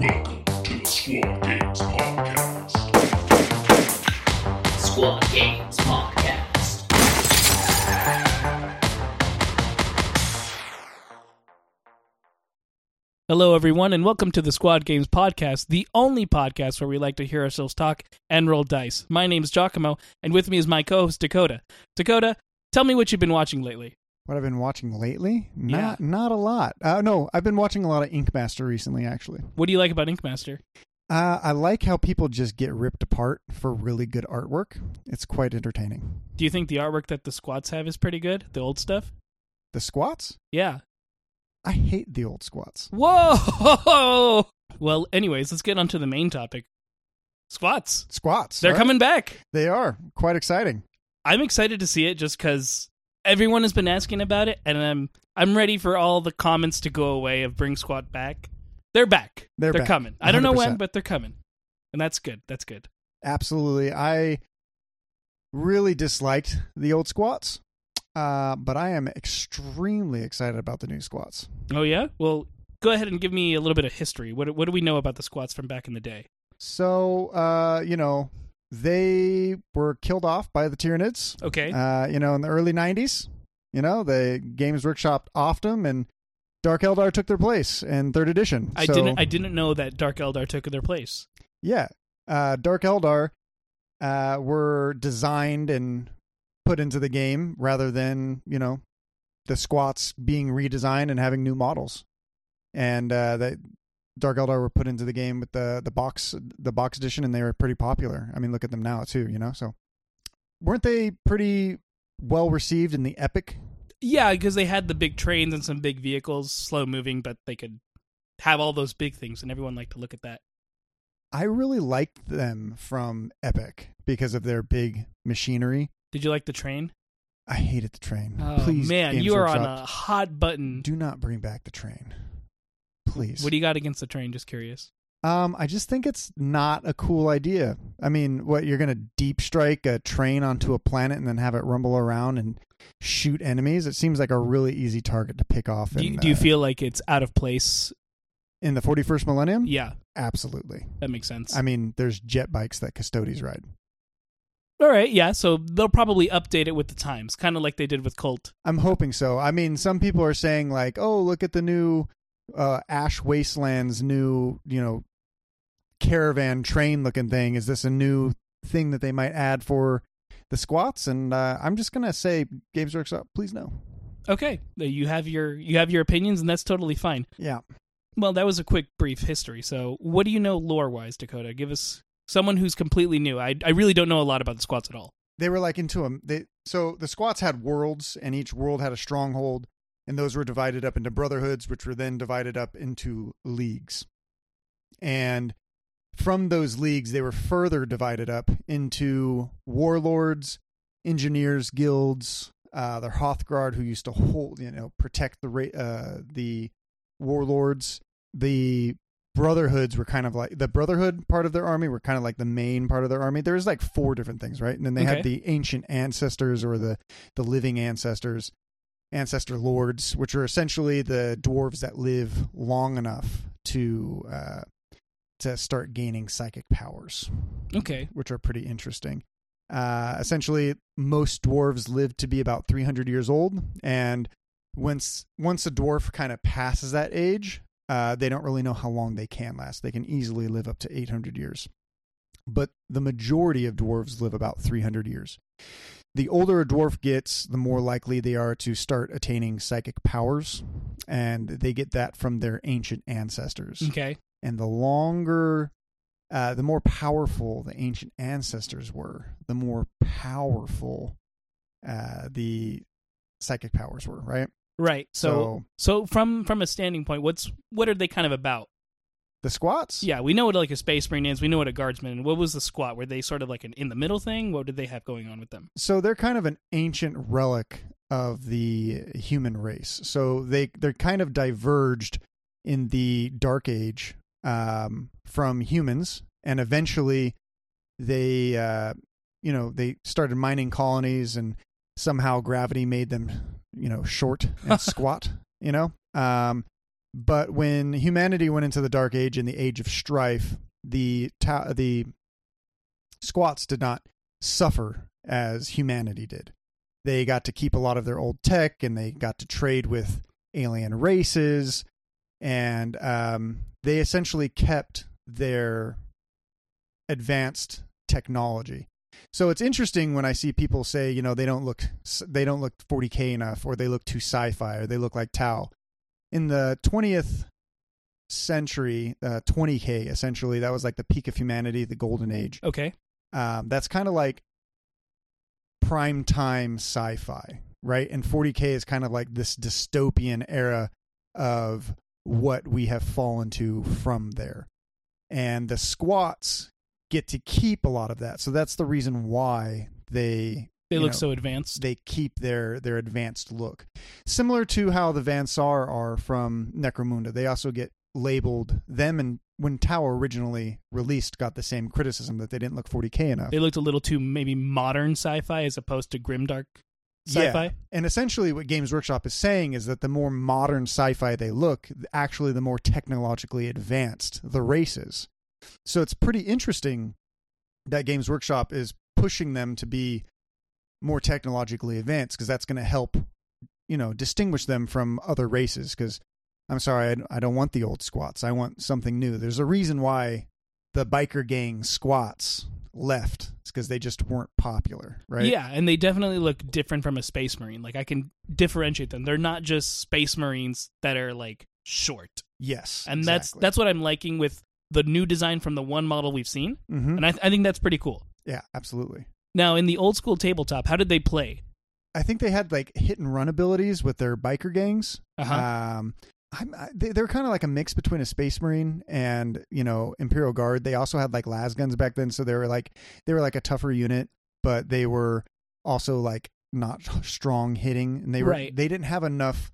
Welcome to the Squad Games Podcast. Squad Games Podcast. Hello, everyone, and welcome to the Squad Games Podcast, the only podcast where we like to hear ourselves talk and roll dice. My name's Giacomo, and with me is my co-host, Dakota. Dakota, tell me what you've been watching lately. What I've been watching lately? Not a lot. No, I've been watching a lot of Ink Master recently, actually. What do you like about Ink Master? I like how people just get ripped apart for really good artwork. It's quite entertaining. Do you think the artwork that the squats have is pretty good? The old stuff? The squats? Yeah. I hate the old squats. Whoa! Well, anyways, let's get on to the main topic. Squats. Squats. They're coming back. They are. Quite exciting. I'm excited to see it just because everyone has been asking about it, and I'm ready for all the comments to go away of bring squat back. They're back. They're back. Coming. 100%. I don't know when, but they're coming. And that's good. That's good. Absolutely. I really disliked the old squats, but I am extremely excited about the new squats. Oh, yeah? Well, go ahead and give me a little bit of history. What do we know about the squats from back in the day? So, they were killed off by the Tyranids. Okay. In the early 90s, the Games Workshop offed them, and Dark Eldar took their place in 3rd edition. I didn't know that Dark Eldar took their place. Yeah. Dark Eldar were designed and put into the game rather than, the squats being redesigned and having new models. And Dark Eldar were put into the game with the box edition, and they were pretty popular. I mean, look at them now too, So, weren't they pretty well received in the epic? Yeah, because they had the big trains and some big vehicles, slow moving, but they could have all those big things, and everyone liked to look at that. I really liked them from epic because of their big machinery. Did you like the train? I hated the train. Oh, please, man, Games Workshop, on a hot button. Do not bring back the train. Please. What do you got against the train? Just curious. I just think it's not a cool idea. I mean, you're going to deep strike a train onto a planet and then have it rumble around and shoot enemies? It seems like a really easy target to pick off. Do you feel like it's out of place? In the 41st millennium? Yeah. Absolutely. That makes sense. I mean, there's jet bikes that Custodes ride. All right, yeah, so they'll probably update it with the times, kind of like they did with Colt. I'm hoping so. I mean, some people are saying like, oh, look at the new Ash Wasteland's new, caravan train looking thing. Is this a new thing that they might add for the squats? And I'm just gonna say, Games Workshop, please no. Okay, you have your opinions, and that's totally fine. Yeah. Well, that was a quick, brief history. So, what do you know lore-wise, Dakota? Give us someone who's completely new. I really don't know a lot about the squats at all. They were like into them. So the squats had worlds, and each world had a stronghold. And those were divided up into brotherhoods, which were then divided up into leagues. And from those leagues, they were further divided up into warlords, engineers, guilds, their Hrothgar, who used to protect the warlords. The brotherhoods were kind of like the brotherhood part of their army were kind of like the main part of their army. There was like four different things, right? And then they had the ancient ancestors or the living ancestors. Ancestor lords, which are essentially the dwarves that live long enough to start gaining psychic powers. Okay, which are pretty interesting. Essentially, most dwarves live to be about 300 years old, and once a dwarf kind of passes that age, they don't really know how long they can last. They can easily live up to 800 years, but the majority of dwarves live about 300 years. The older a dwarf gets, the more likely they are to start attaining psychic powers, and they get that from their ancient ancestors. Okay. And the longer, the more powerful the ancient ancestors were, the more powerful the psychic powers were, right? Right. So from a standing point, what are they kind of about? The squats? Yeah, we know what like a space marine is. We know what a guardsman is. What was the squat? Were they sort of like an in-the-middle thing? What did they have going on with them? So they're kind of an ancient relic of the human race. So they're kind of diverged in the Dark Age from humans, and eventually they started mining colonies, and somehow gravity made them short and squat. But when humanity went into the Dark Age and the Age of Strife, the squats did not suffer as humanity did. They got to keep a lot of their old tech, and they got to trade with alien races, and they essentially kept their advanced technology. So it's interesting when I see people say, you know, they don't look 40K enough, or they look too sci-fi, or they look like Tau. In the 20th century, 20K, essentially, that was like the peak of humanity, the golden age. Okay. That's kind of like prime time sci-fi, right? And 40K is kind of like this dystopian era of what we have fallen to from there. And the squats get to keep a lot of that. So that's the reason why they look so advanced. They keep their advanced look. Similar to how the Vansar are from Necromunda. They also get labeled them, and when Tau originally released, got the same criticism that they didn't look 40K enough. They looked a little too maybe modern sci-fi as opposed to grimdark sci-fi. Yeah. And essentially what Games Workshop is saying is that the more modern sci-fi they look, actually the more technologically advanced the race is. So it's pretty interesting that Games Workshop is pushing them to be more technologically advanced, because that's going to help, distinguish them from other races. Because I'm sorry, I don't want the old squats. I want something new. There's a reason why the biker gang squats left. It's because they just weren't popular, right? Yeah, and they definitely look different from a space marine. Like, I can differentiate them. They're not just space marines that are, like, short. Yes, and exactly. That's what I'm liking with the new design from the one model we've seen. Mm-hmm. And I think that's pretty cool. Yeah, absolutely. Now, in the old school tabletop, how did they play? I think they had like hit and run abilities with their biker gangs. Uh-huh. They're kind of like a mix between a space marine and, Imperial Guard. They also had like lasguns back then. So they were like a tougher unit, but they were also like not strong hitting. And they didn't have enough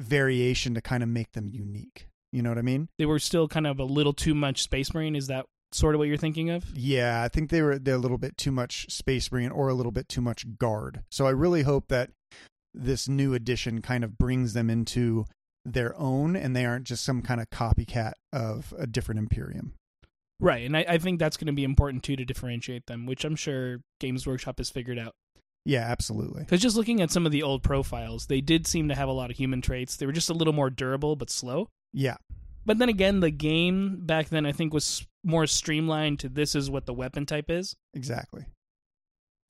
variation to kind of make them unique. You know what I mean? They were still kind of a little too much space marine. Is that sort of what you're thinking of? Yeah, I think they're a little bit too much space marine or a little bit too much guard. So I really hope that this new edition kind of brings them into their own, and they aren't just some kind of copycat of a different Imperium. Right, and I think that's going to be important too, to differentiate them, which I'm sure Games Workshop has figured out. Yeah, absolutely. Because just looking at some of the old profiles, they did seem to have a lot of human traits. They were just a little more durable but slow. Yeah. But then again, the game back then, I think, was more streamlined to this is what the weapon type is. Exactly.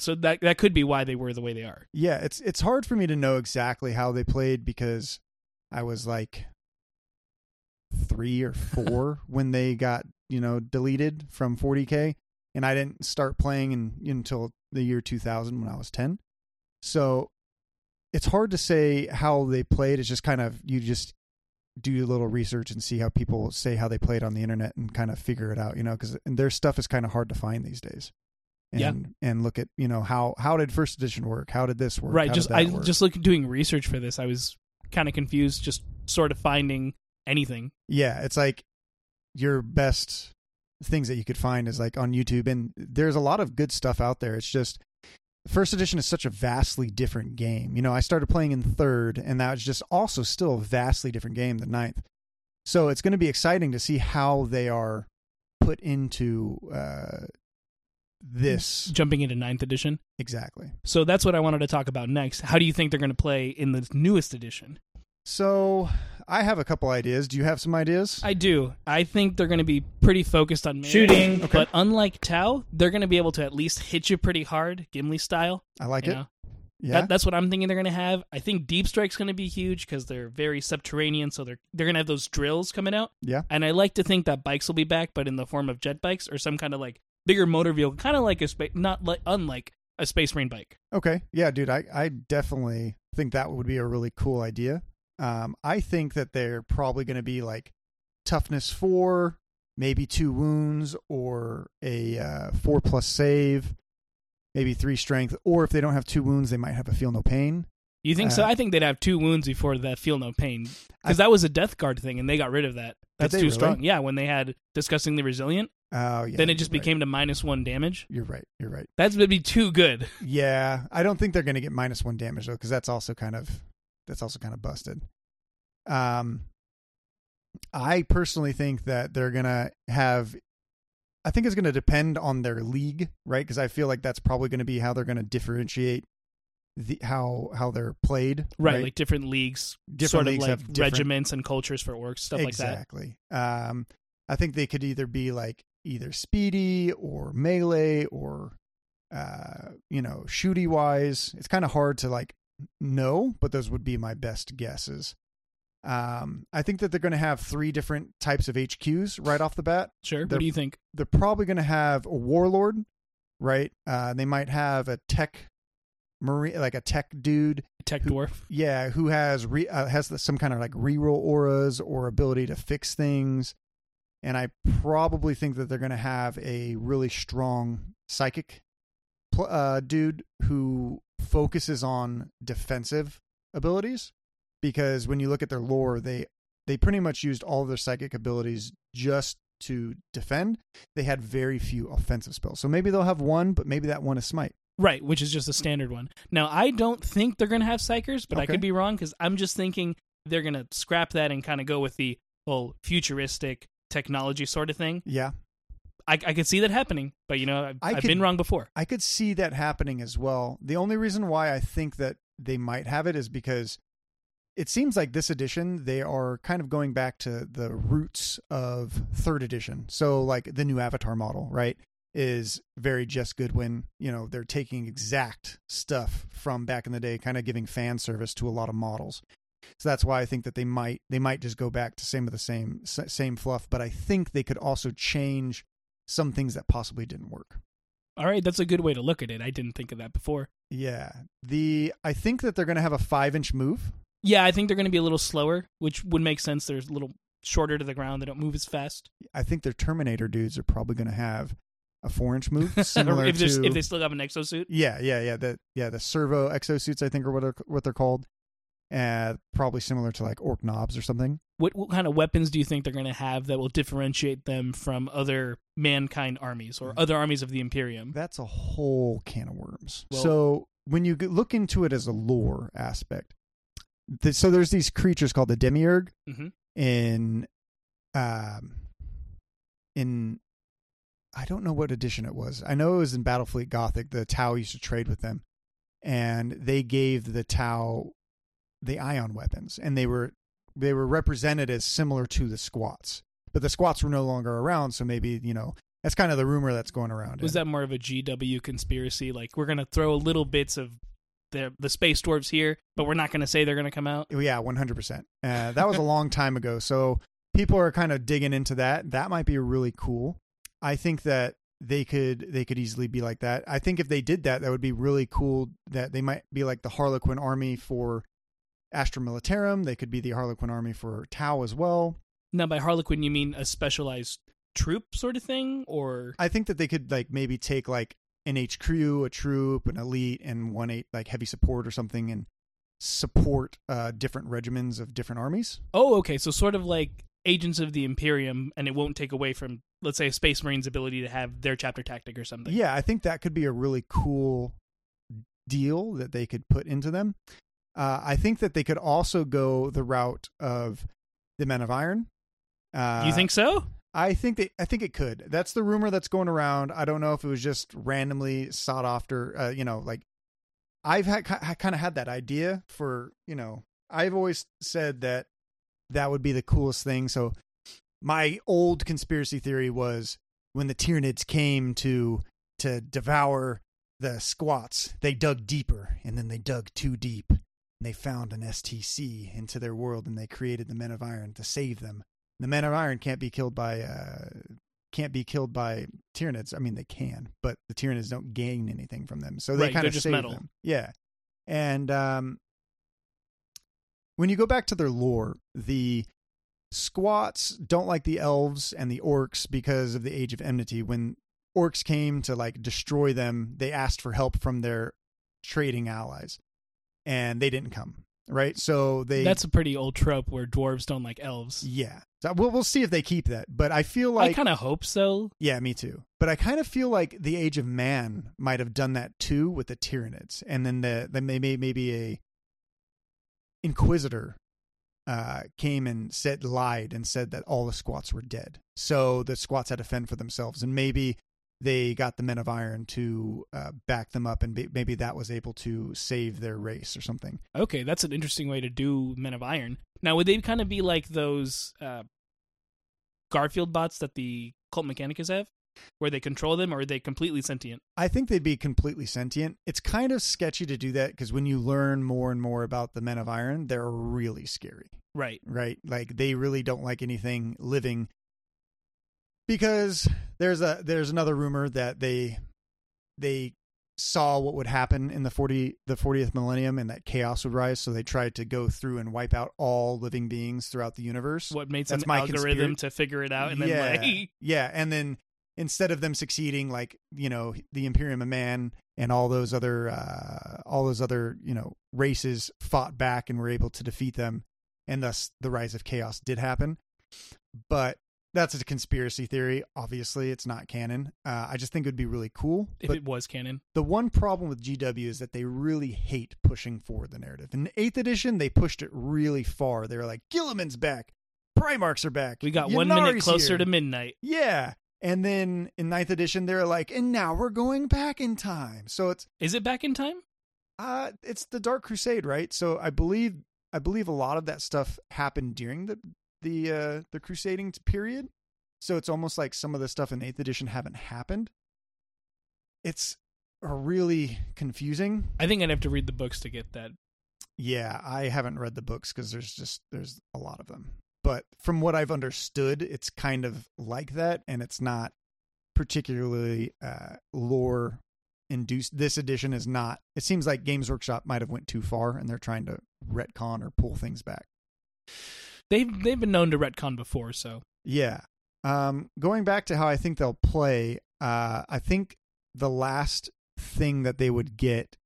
So that could be why they were the way they are. Yeah, it's hard for me to know exactly how they played, because I was like 3 or 4 when they got, deleted from 40K. And I didn't start playing until the year 2000 when I was 10. So it's hard to say how they played. It's just kind of, you just do a little research and see how people say how they played on the internet and kind of figure it out, because their stuff is kind of hard to find these days. And, yeah. And look at, how did first edition work? How did this work? Right. Doing research for this, I was kind of confused, just sort of finding anything. Yeah. It's like your best things that you could find is like on YouTube, and there's a lot of good stuff out there. It's just, first edition is such a vastly different game. I started playing in 3rd, and that was just also still a vastly different game than 9th. So it's going to be exciting to see how they are put into this. Jumping into 9th edition? Exactly. So that's what I wanted to talk about next. How do you think they're going to play in the newest edition? So I have a couple ideas. Do you have some ideas? I do. I think they're going to be pretty focused on melee. Shooting. Okay. But unlike Tau, they're going to be able to at least hit you pretty hard, Gimli style. I like it. Yeah. That's what I'm thinking they're going to have. I think Deep Strike's going to be huge because they're very subterranean, so they're going to have those drills coming out. Yeah. And I like to think that bikes will be back, but in the form of jet bikes or some kind of like bigger motor vehicle, kind of like unlike a Space Marine bike. Okay. Yeah, dude, I definitely think that would be a really cool idea. I think that they're probably going to be like toughness 4, maybe 2 wounds, or a 4+ save, maybe 3 strength. Or if they don't have 2 wounds, they might have a feel no pain. You think so? I think they'd have 2 wounds before that feel no pain, because that was a Death Guard thing, and they got rid of that. That's too strong. Yeah, when they had disgustingly resilient. Oh, yeah. Then it just became to -1 damage. You're right. That's going to be too good. Yeah, I don't think they're going to get -1 damage though, because that's also kind of busted. I personally think that they're going to have, I think it's going to depend on their league, right? Because I feel like that's probably going to be how they're going to differentiate how they're played. Right, like different leagues, different regiments and cultures for orcs, stuff like that. Exactly. I think they could either be like either speedy or melee or, shooty wise. It's kind of hard to like know, but those would be my best guesses. I think that they're going to have three different types of HQs right off the bat. Sure. What do you think? They're probably going to have a warlord, right? They might have a tech marine, like a tech dude, dwarf. Yeah. Who has some kind of like reroll auras or ability to fix things. And I probably think that they're going to have a really strong psychic dude who focuses on defensive abilities. Because when you look at their lore, they pretty much used all of their psychic abilities just to defend. They had very few offensive spells. So maybe they'll have one, but maybe that one is Smite. Right, which is just a standard one. Now, I don't think they're going to have psychers, but okay. I could be wrong because I'm just thinking they're going to scrap that and kind of go with the whole futuristic technology sort of thing. Yeah. I could see that happening, but I've been wrong before. I could see that happening as well. The only reason why I think that they might have it is because it seems like this edition, they are kind of going back to the roots of 3rd edition. So like the new Avatar model, right, is very Jess Goodwin. They're taking exact stuff from back in the day, kind of giving fan service to a lot of models. So that's why I think that they might just go back to same fluff. But I think they could also change some things that possibly didn't work. All right, that's a good way to look at it. I didn't think of that before. Yeah. I think that they're going to have a 5-inch move. Yeah, I think they're going to be a little slower, which would make sense. They're a little shorter to the ground. They don't move as fast. I think their Terminator dudes are probably going to have a 4-inch move, similar if they still have an exosuit. Yeah. The servo exosuits, I think, are what they're called. Probably similar to like orc knobs or something. What kind of weapons do you think they're going to have that will differentiate them from other mankind armies or other armies of the Imperium? That's a whole can of worms. Well, so when you look into it as a lore aspect, so there's these creatures called the Demiurge in I don't know what edition it was. I know it was in Battlefleet Gothic. The Tau used to trade with them, and they gave the Tau the ion weapons, and they were represented as similar to the Squats, but the Squats were no longer around. So maybe that's kind of the rumor that's going around. Was that more of a GW conspiracy? Like we're gonna throw little bits of the space dwarves here, but we're not going to say they're going to come out. Yeah, 100%. That was a long time ago. So people are kind of digging into that. That might be really cool. I think that they could easily be like that. I think if they did that would be really cool, that they might be like the Harlequin army for Astra Militarum. They could be the Harlequin army for Tau as well. Now by Harlequin, you mean a specialized troop sort of thing? Or I think that they could like maybe take like an HQ, a troop, an elite, and like heavy support or something, and support different regiments of different armies. Oh, okay. So sort of like Agents of the Imperium, and it won't take away from, let's say, a Space Marine's ability to have their chapter tactic or something. Yeah, I think that could be a really cool deal that they could put into them. I think that they could also go the route of the Men of Iron. You think so? I think it could. That's the rumor that's going around. I don't know if it was just randomly sought after. I kind of had that idea for, I've always said that would be the coolest thing. So my old conspiracy theory was when the Tyranids came to devour the Squats, they dug deeper, and then they dug too deep, and they found an STC into their world, and they created the Men of Iron to save them. The Men of Iron can't be killed by Tyranids. I mean, they can, but the Tyranids don't gain anything from them, so they kind of save them. Yeah, and when you go back to their lore, the Squats don't like the elves and the orcs because of the Age of Enmity. When orcs came to like destroy them, they asked for help from their trading allies, and they didn't come. Right, so that's a pretty old trope where dwarves don't like elves. Yeah, so we'll see if they keep that, but I feel like I kind of hope so. Yeah, me too. But I kind of feel like the Age of Man might have done that too with the Tyranids, and then they made maybe a Inquisitor came and lied and said that all the squats were dead. So the squats had to fend for themselves, and maybe they got the Men of Iron to back them up, and maybe that was able to save their race or something. Okay, that's an interesting way to do Men of Iron. Now, would they kind of be like those Garfield bots that the Cult Mechanicus have, where they control them, or are they completely sentient? I think they'd be completely sentient. It's kind of sketchy to do that, because when you learn more and more about the Men of Iron, they're really scary. Right. Right? Like, they really don't like anything living. Because there's another rumor that they saw what would happen in the 40th millennium, and that chaos would rise. So they tried to go through and wipe out all living beings throughout the universe. What made some algorithm to figure it out, and then instead of them succeeding, like, you know, the Imperium of Man and all those other races fought back and were able to defeat them, and thus the rise of chaos did happen, but. That's a conspiracy theory. Obviously, it's not canon. I just think it would be really cool. If it was canon. The one problem with GW is that they really hate pushing forward the narrative. In 8th edition, they pushed it really far. They were like, Gilliman's back. Primarchs are back. We got Yannari's 1 minute closer here. To midnight. Yeah. And then in 9th edition, they're like, and now we're going back in time. So it's... Is it back in time? It's the Dark Crusade, right? So I believe a lot of that stuff happened during the crusading period, so it's almost like some of the stuff in 8th edition haven't happened. It's really confusing. I think I'd have to read the books to get that. Yeah, I haven't read the books because there's a lot of them. But from what I've understood, it's kind of like that, and it's not particularly lore induced. This edition is not. It seems like Games Workshop might have went too far, and they're trying to retcon or pull things back. They've been known to retcon before, so. Yeah. Going back to how I think they'll play, I think the last thing that they would get,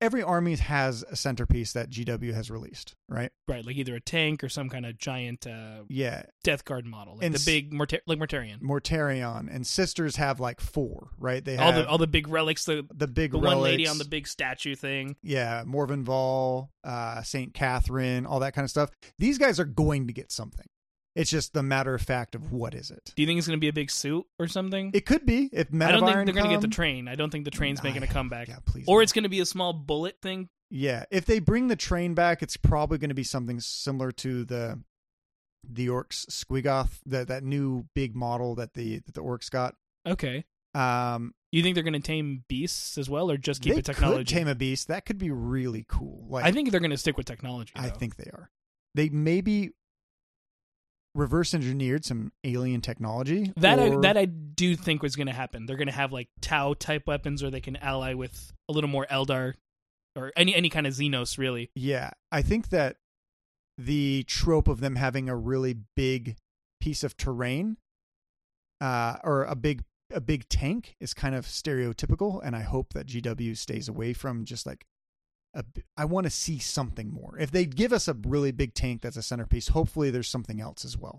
every army has a centerpiece that GW has released, right? Right, like either a tank or some kind of giant Death Guard model, like, and the big, like Mortarion. Mortarion, and Sisters have like 4, right? They have all the big relics, the one lady on the big statue thing. Yeah, Morvenval, St. Catherine, all that kind of stuff. These guys are going to get something. It's just the matter of fact of what is it. Do you think it's going to be a big suit or something? It could be. If Men of Iron, I don't think they're going to get the train. I don't think the train's making a comeback. Yeah, please. Or it's going to be a small bullet thing. Yeah, if they bring the train back, it's probably going to be something similar to the Orcs Squigoth, that new big model that the Orcs got. Okay. You think they're going to tame beasts as well, or just keep the technology? They could tame a beast. That could be really cool. Like, I think they're going to stick with technology, though. I think they are. They maybe reverse engineered some alien technology that I do think was going to happen. They're going to have like Tau type weapons, or they can ally with a little more Eldar or any kind of Xenos, really. Yeah, I think that the trope of them having a really big piece of terrain or a big tank is kind of stereotypical, and I hope that GW stays away from just like I want to see something more. If they give us a really big tank that's a centerpiece, hopefully there's something else as well.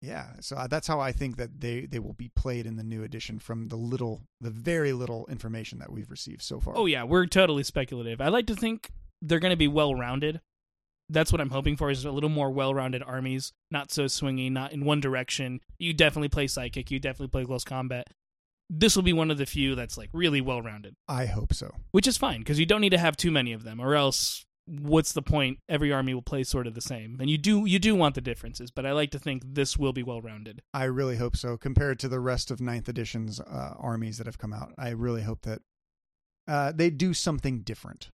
Yeah, so that's how I think that they will be played in the new edition from the very little information that we've received so far. Oh yeah, we're totally speculative. I like to think they're going to be well-rounded. That's what I'm hoping for, is a little more well-rounded armies, not so swingy, not in one direction. You definitely play Psychic, you definitely play Close Combat. This will be one of the few that's like really well-rounded. I hope so. Which is fine, because you don't need to have too many of them, or else what's the point? Every army will play sort of the same. And you do want the differences, but I like to think this will be well-rounded. I really hope so, compared to the rest of 9th edition's armies that have come out. I really hope that they do something different.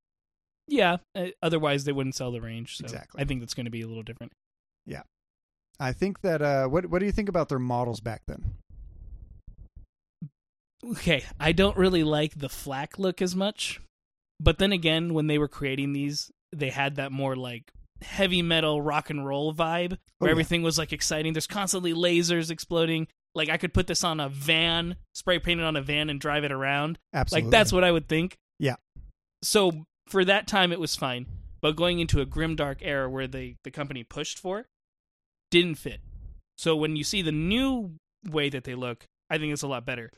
Yeah, otherwise they wouldn't sell the range. So exactly. I think that's going to be a little different. Yeah. I think that, what do you think about their models back then? Okay, I don't really like the flak look as much, but then again, when they were creating these, they had that more like heavy metal rock and roll vibe, where everything was like exciting. There's constantly lasers exploding. Like, I could put this on a van, spray paint it on a van, and drive it around. Absolutely. Like, that's what I would think. Yeah. So for that time, it was fine, but going into a grimdark era where the company pushed for, didn't fit. So when you see the new way that they look, I think it's a lot better.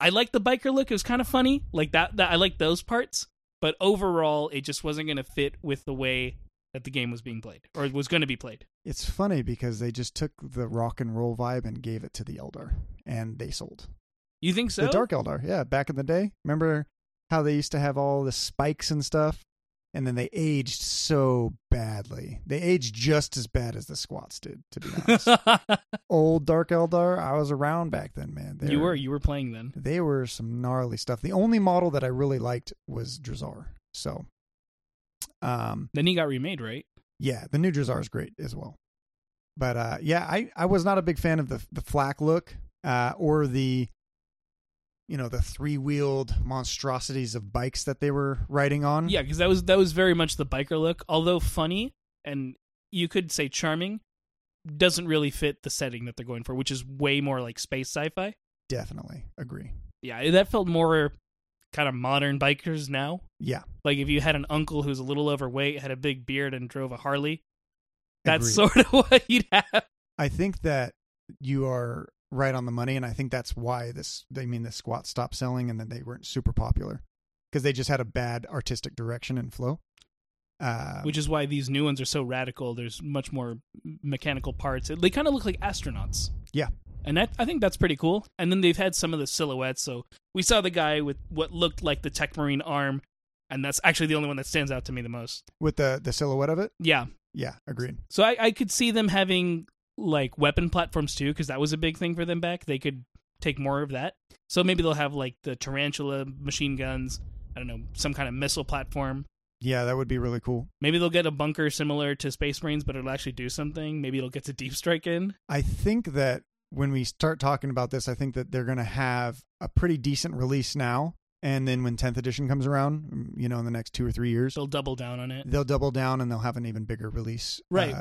I like the biker look. It was kind of funny. Like that I like those parts. But overall, it just wasn't going to fit with the way that the game was being played, or was going to be played. It's funny because they just took the rock and roll vibe and gave it to the Eldar, and they sold. You think so? The Dark Eldar, yeah. Back in the day, remember how they used to have all the spikes and stuff, and then they aged so badly. They aged just as bad as the squats did, to be honest. Old Dark Eldar, I was around back then, man. You were playing then. They were some gnarly stuff. The only model that I really liked was Drazar, so. Then he got remade, right? Yeah, the new Drazar is great as well. But yeah, I was not a big fan of the flak look or the, you know, the three-wheeled monstrosities of bikes that they were riding on. Yeah, because that was very much the biker look, although funny and you could say charming, doesn't really fit the setting that they're going for, which is way more like space sci-fi. Definitely agree. Yeah, that felt more kind of modern bikers now. Yeah. Like if you had an uncle who's a little overweight, had a big beard, and drove a Harley, that's sort of what you'd have. I think that you are right on the money, and I think that's why the squat stopped selling, and then they weren't super popular because they just had a bad artistic direction and flow. Which is why these new ones are so radical. There's much more mechanical parts. They kind of look like astronauts. Yeah. And I think that's pretty cool. And then they've had some of the silhouettes. So we saw the guy with what looked like the Tech Marine arm, and that's actually the only one that stands out to me the most. With the silhouette of it? Yeah. Yeah, agreed. So I could see them having like weapon platforms too, because that was a big thing for them back. They could take more of that. So maybe they'll have like the Tarantula machine guns, I don't know, some kind of missile platform. Yeah, that would be really cool. Maybe they'll get a bunker similar to Space Marines, but it'll actually do something. Maybe it'll get to Deep Strike in. I think that when we start talking about this, I think that they're going to have a pretty decent release now. And then when 10th edition comes around, you know, in the next 2 or 3 years, they'll double down on it. They'll double down and they'll have an even bigger release. Right.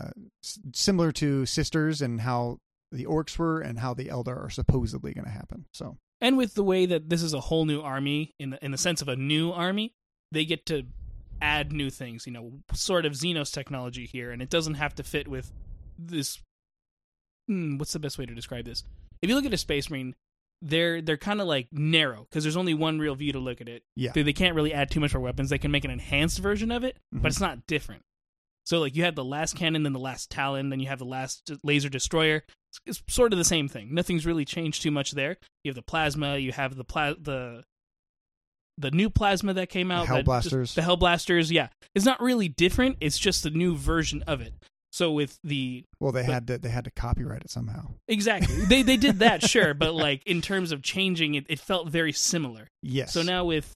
Similar to Sisters and how the orcs were and how the Eldar are supposedly going to happen. So, and with the way that this is a whole new army, in the sense of a new army, they get to add new things, you know, sort of Xenos technology here. And it doesn't have to fit with this. What's the best way to describe this? If you look at a Space Marine, they're kind of like narrow because there's only one real view to look at it. Yeah. They can't really add too much more weapons. They can make an enhanced version of it, but it's not different. So like you have the last cannon, then the last Talon, then you have the last laser destroyer. It's sort of the same thing. Nothing's really changed too much there. You have the plasma. You have the new plasma that came out. The Hellblasters. Yeah, it's not really different. It's just a new version of it. So with the... Well, they had to copyright it somehow. Exactly. They did that, sure, but like in terms of changing it, it felt very similar. Yes. So now with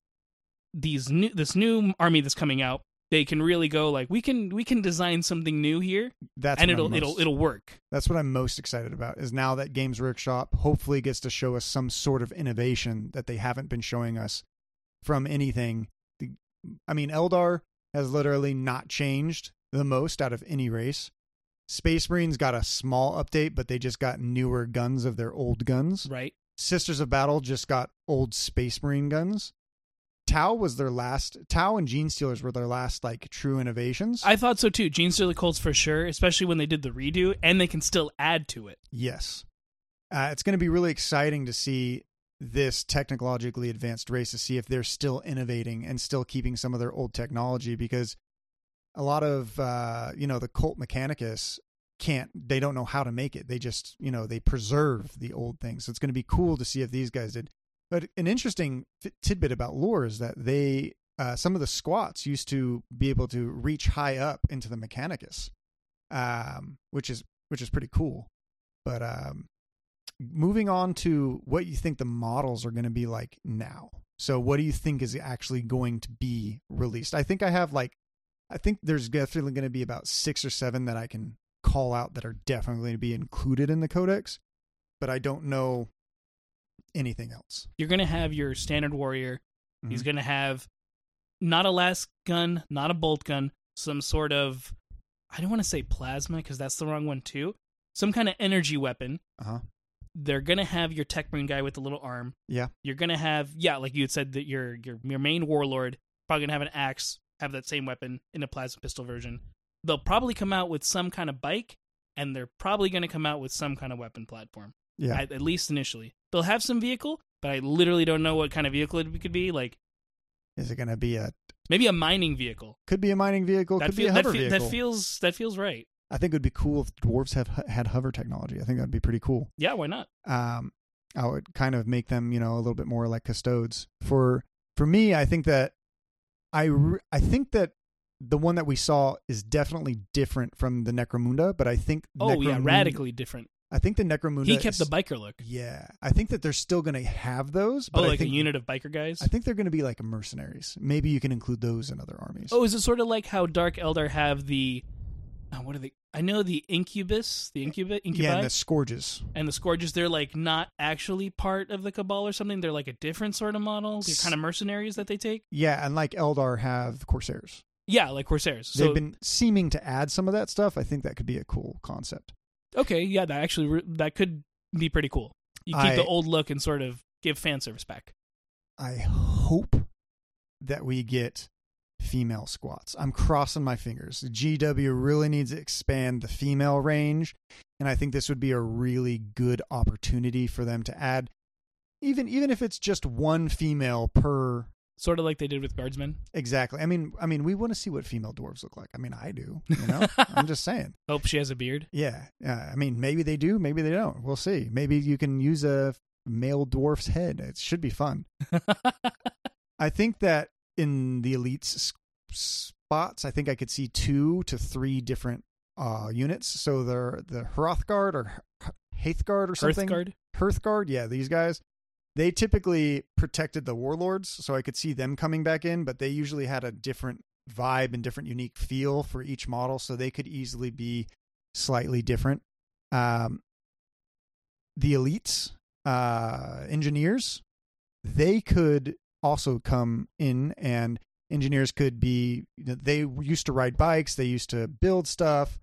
this new army that's coming out, they can really go like, we can design something new here. It'll work. That's what I'm most excited about, is now that Games Workshop hopefully gets to show us some sort of innovation that they haven't been showing us from anything. I mean, Eldar has literally not changed the most out of any race. Space Marines got a small update, but they just got newer guns of their old guns. Right. Sisters of Battle just got old Space Marine guns. Tau and Gene Stealers were their last like true innovations. I thought so too. Gene Stealer Colts for sure, especially when they did the redo, and they can still add to it. Yes. It's going to be really exciting to see this technologically advanced race, to see if they're still innovating and still keeping some of their old technology, because a lot of, you know, the Colt Mechanicus they don't know how to make it. They just, you know, they preserve the old things. So it's going to be cool to see if these guys did. But an interesting tidbit about lore is that they, some of the squats used to be able to reach high up into the Mechanicus, which is pretty cool. But moving on to what you think the models are going to be like now. So what do you think is actually going to be released? I think there's definitely going to be about 6 or 7 that I can call out that are definitely going to be included in the Codex, but I don't know anything else. You're going to have your standard warrior. Mm-hmm. He's going to have not a last gun, not a bolt gun, some sort of, I don't want to say plasma because that's the wrong one too, some kind of energy weapon. Uh-huh. They're going to have your Tech Marine guy with the little arm. Yeah. You're going to have, like you had said, that your main warlord, probably going to have an axe, have that same weapon in a plasma pistol version. They'll probably come out with some kind of bike, and they're probably going to come out with some kind of weapon platform. Yeah. At least initially. They'll have some vehicle, but I literally don't know what kind of vehicle it could be. Like, Is it going to be a... Maybe a mining vehicle. Could be a mining vehicle. Could be a hover vehicle. That feels right. I think it would be cool if dwarves had hover technology. I think that would be pretty cool. Yeah, why not? I would kind of make them, a little bit more like custodes. For me, I think that I think that the one that we saw is definitely different from the Necromunda, but I think... radically different. I think the Necromunda... He kept the biker look. Yeah. I think that they're still going to have those. But I think, a unit of biker guys? I think they're going to be like mercenaries. Maybe you can include those in other armies. Oh, is it sort of like how Dark Eldar have the... what are they? I know the Incubus, Incubi? Yeah, and the Scourges. They're like not actually part of the Cabal or something. They're like a different sort of model. They're kind of mercenaries that they take. Yeah, and like Eldar have Corsairs. Yeah, like Corsairs. They've been seeming to add some of that stuff. I think that could be a cool concept. Okay, yeah, that could be pretty cool. You keep the old look and sort of give fan service back. I hope that we get female squats. I'm crossing my fingers. GW really needs to expand the female range, and I think this would be a really good opportunity for them to add, even if it's just one female per... Sort of like they did with guardsmen. Exactly. I mean, we want to see what female dwarves look like. I mean, I do. I'm just saying. Hope she has a beard. Yeah. I mean, maybe they do. Maybe they don't. We'll see. Maybe you can use a male dwarf's head. It should be fun. I think that in the elite's spots, I think I could see 2 to 3 different units. So the Hrothgard or Hearthguard or something. Hearthguard. Yeah, these guys. They typically protected the warlords, so I could see them coming back in, but they usually had a different vibe and different unique feel for each model, so they could easily be slightly different. The elites, engineers, they could also come in, and engineers could be... They used to ride bikes, they used to build stuff.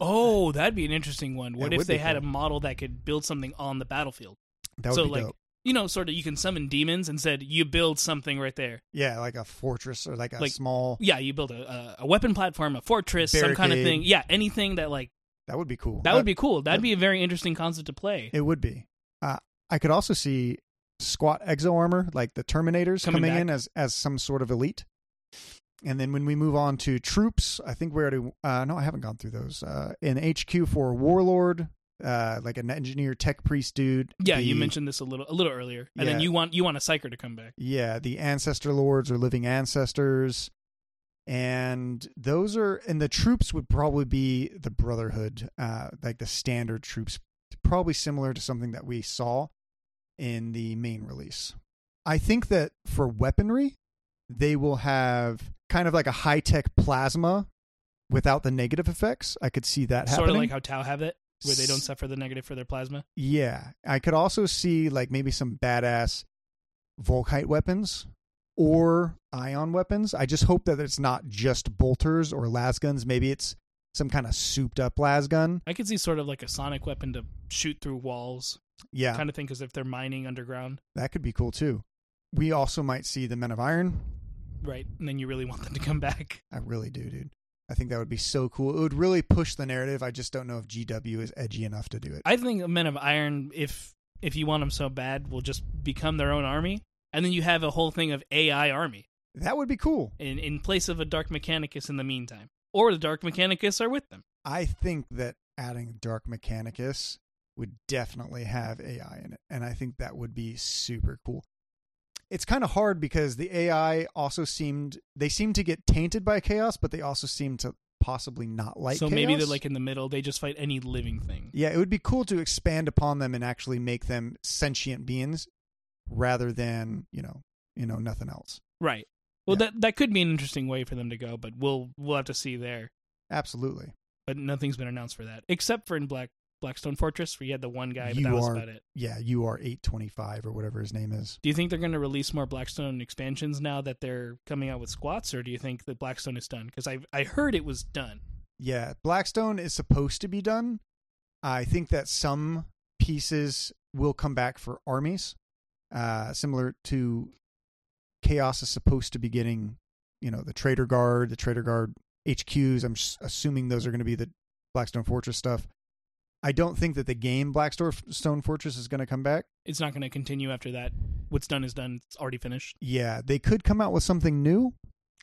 Oh, that'd be an interesting one. What if they had a model that could build something on the battlefield? That would be dope. Sort of you can summon demons and said, you build something right there. Yeah, like a fortress or like a small... Yeah, you build a weapon platform, a fortress, barricade. Some kind of thing. Yeah, anything that like... That would be cool. That'd be a very interesting concept to play. It would be. I could also see squat exo armor, like the Terminators coming in as some sort of elite. And then when we move on to troops, I think we already... I haven't gone through those. An HQ for Warlord... like an engineer tech priest dude. Yeah, you mentioned this a little earlier. And then you want a psyker to come back. Yeah, the ancestor lords or living ancestors. And those are... And the troops would probably be the Brotherhood, like the standard troops, probably similar to something that we saw in the main release. I think that for weaponry, they will have kind of like a high-tech plasma without the negative effects. I could see that happening. Sort of like how Tau have it, where they don't suffer the negative for their plasma? Yeah. I could also see like maybe some badass Volkite weapons or ion weapons. I just hope that it's not just bolters or lasguns. Maybe it's some kind of souped up lasgun. I could see sort of like a sonic weapon to shoot through walls. Yeah. Kind of thing, because if they're mining underground. That could be cool too. We also might see the Men of Iron. Right. And then you really want them to come back. I really do, dude. I think that would be so cool. It would really push the narrative. I just don't know if GW is edgy enough to do it. I think Men of Iron, if you want them so bad, will just become their own army. And then you have a whole thing of AI army. That would be cool. In place of a Dark Mechanicus in the meantime. Or the Dark Mechanicus are with them. I think that adding Dark Mechanicus would definitely have AI in it. And I think that would be super cool. It's kind of hard because the AI also seemed to get tainted by chaos, but they also seem to possibly not like chaos. So maybe they're like in the middle. They just fight any living thing. Yeah, it would be cool to expand upon them and actually make them sentient beings rather than, nothing else. Right. Well, yeah. that could be an interesting way for them to go, but we'll have to see there. Absolutely. But nothing's been announced for that, except for in Blackstone Fortress, where you had the one guy, but that was about it. Yeah, UR825 or whatever his name is. Do you think they're going to release more Blackstone expansions now that they're coming out with squats, or do you think that Blackstone is done? Because I heard it was done. Yeah, Blackstone is supposed to be done. I think that some pieces will come back for armies, similar to Chaos is supposed to be getting, the Traitor Guard HQs. I'm assuming those are going to be the Blackstone Fortress stuff. I don't think that the game Blackstone Fortress is going to come back. It's not going to continue after that. what's done is done. It's already finished. Yeah, they could come out with something new.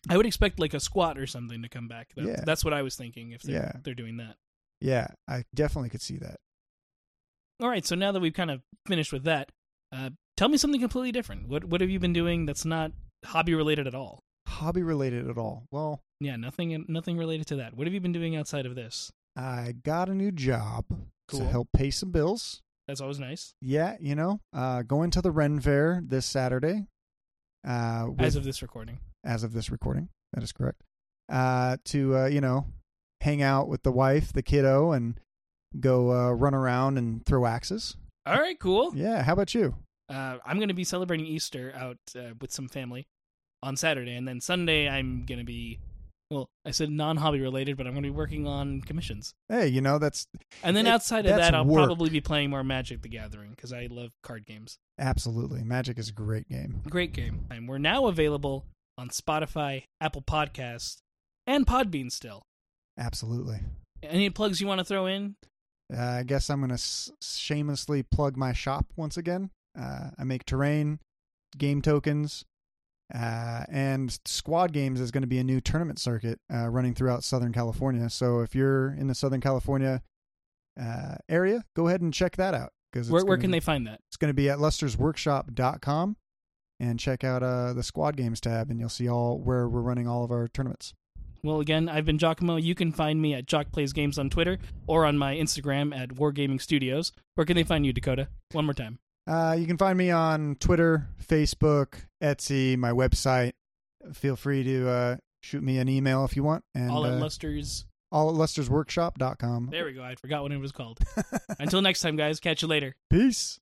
I would expect like a squat or something to come back, though. Yeah. That's what I was thinking if they're doing that. Yeah, I definitely could see that. All right, so now that we've kind of finished with that, tell me something completely different. What have you been doing that's not hobby-related at all? Hobby-related at all? Well... yeah, nothing related to that. What have you been doing outside of this? I got a new job to help pay some bills. That's always nice. Yeah, you know, going to the Ren Fair this Saturday. As of this recording. As of this recording. That is correct. To hang out with the wife, the kiddo, and go run around and throw axes. All right, cool. Yeah, how about you? I'm going to be celebrating Easter out with some family on Saturday, and then Sunday I'm going to be, well, I said non-hobby related, but I'm going to be working on commissions. Hey, you know, that's... And then outside of that, I'll probably be playing more Magic the Gathering, because I love card games. Absolutely. Magic is a great game. Great game. And we're now available on Spotify, Apple Podcasts, and Podbean still. Absolutely. Any plugs you want to throw in? I guess I'm going to shamelessly plug my shop once again. I make terrain, game tokens, and Squad Games is going to be a new tournament circuit running throughout Southern California. So if you're in the Southern California area, go ahead and check that out. Where can they find that? It's going to be at lustersworkshop.com, and check out the Squad Games tab, and you'll see where we're running all of our tournaments. Well, again, I've been Giacomo. You can find me at Jock Plays Games on Twitter or on my Instagram at Wargaming Studios. Where can they find you, Dakota? One more time. You can find me on Twitter, Facebook, Etsy, my website. Feel free to shoot me an email if you want. And, all at Lusters. All at lustersworkshop.com. There we go. I forgot what it was called. Until next time, guys. Catch you later. Peace.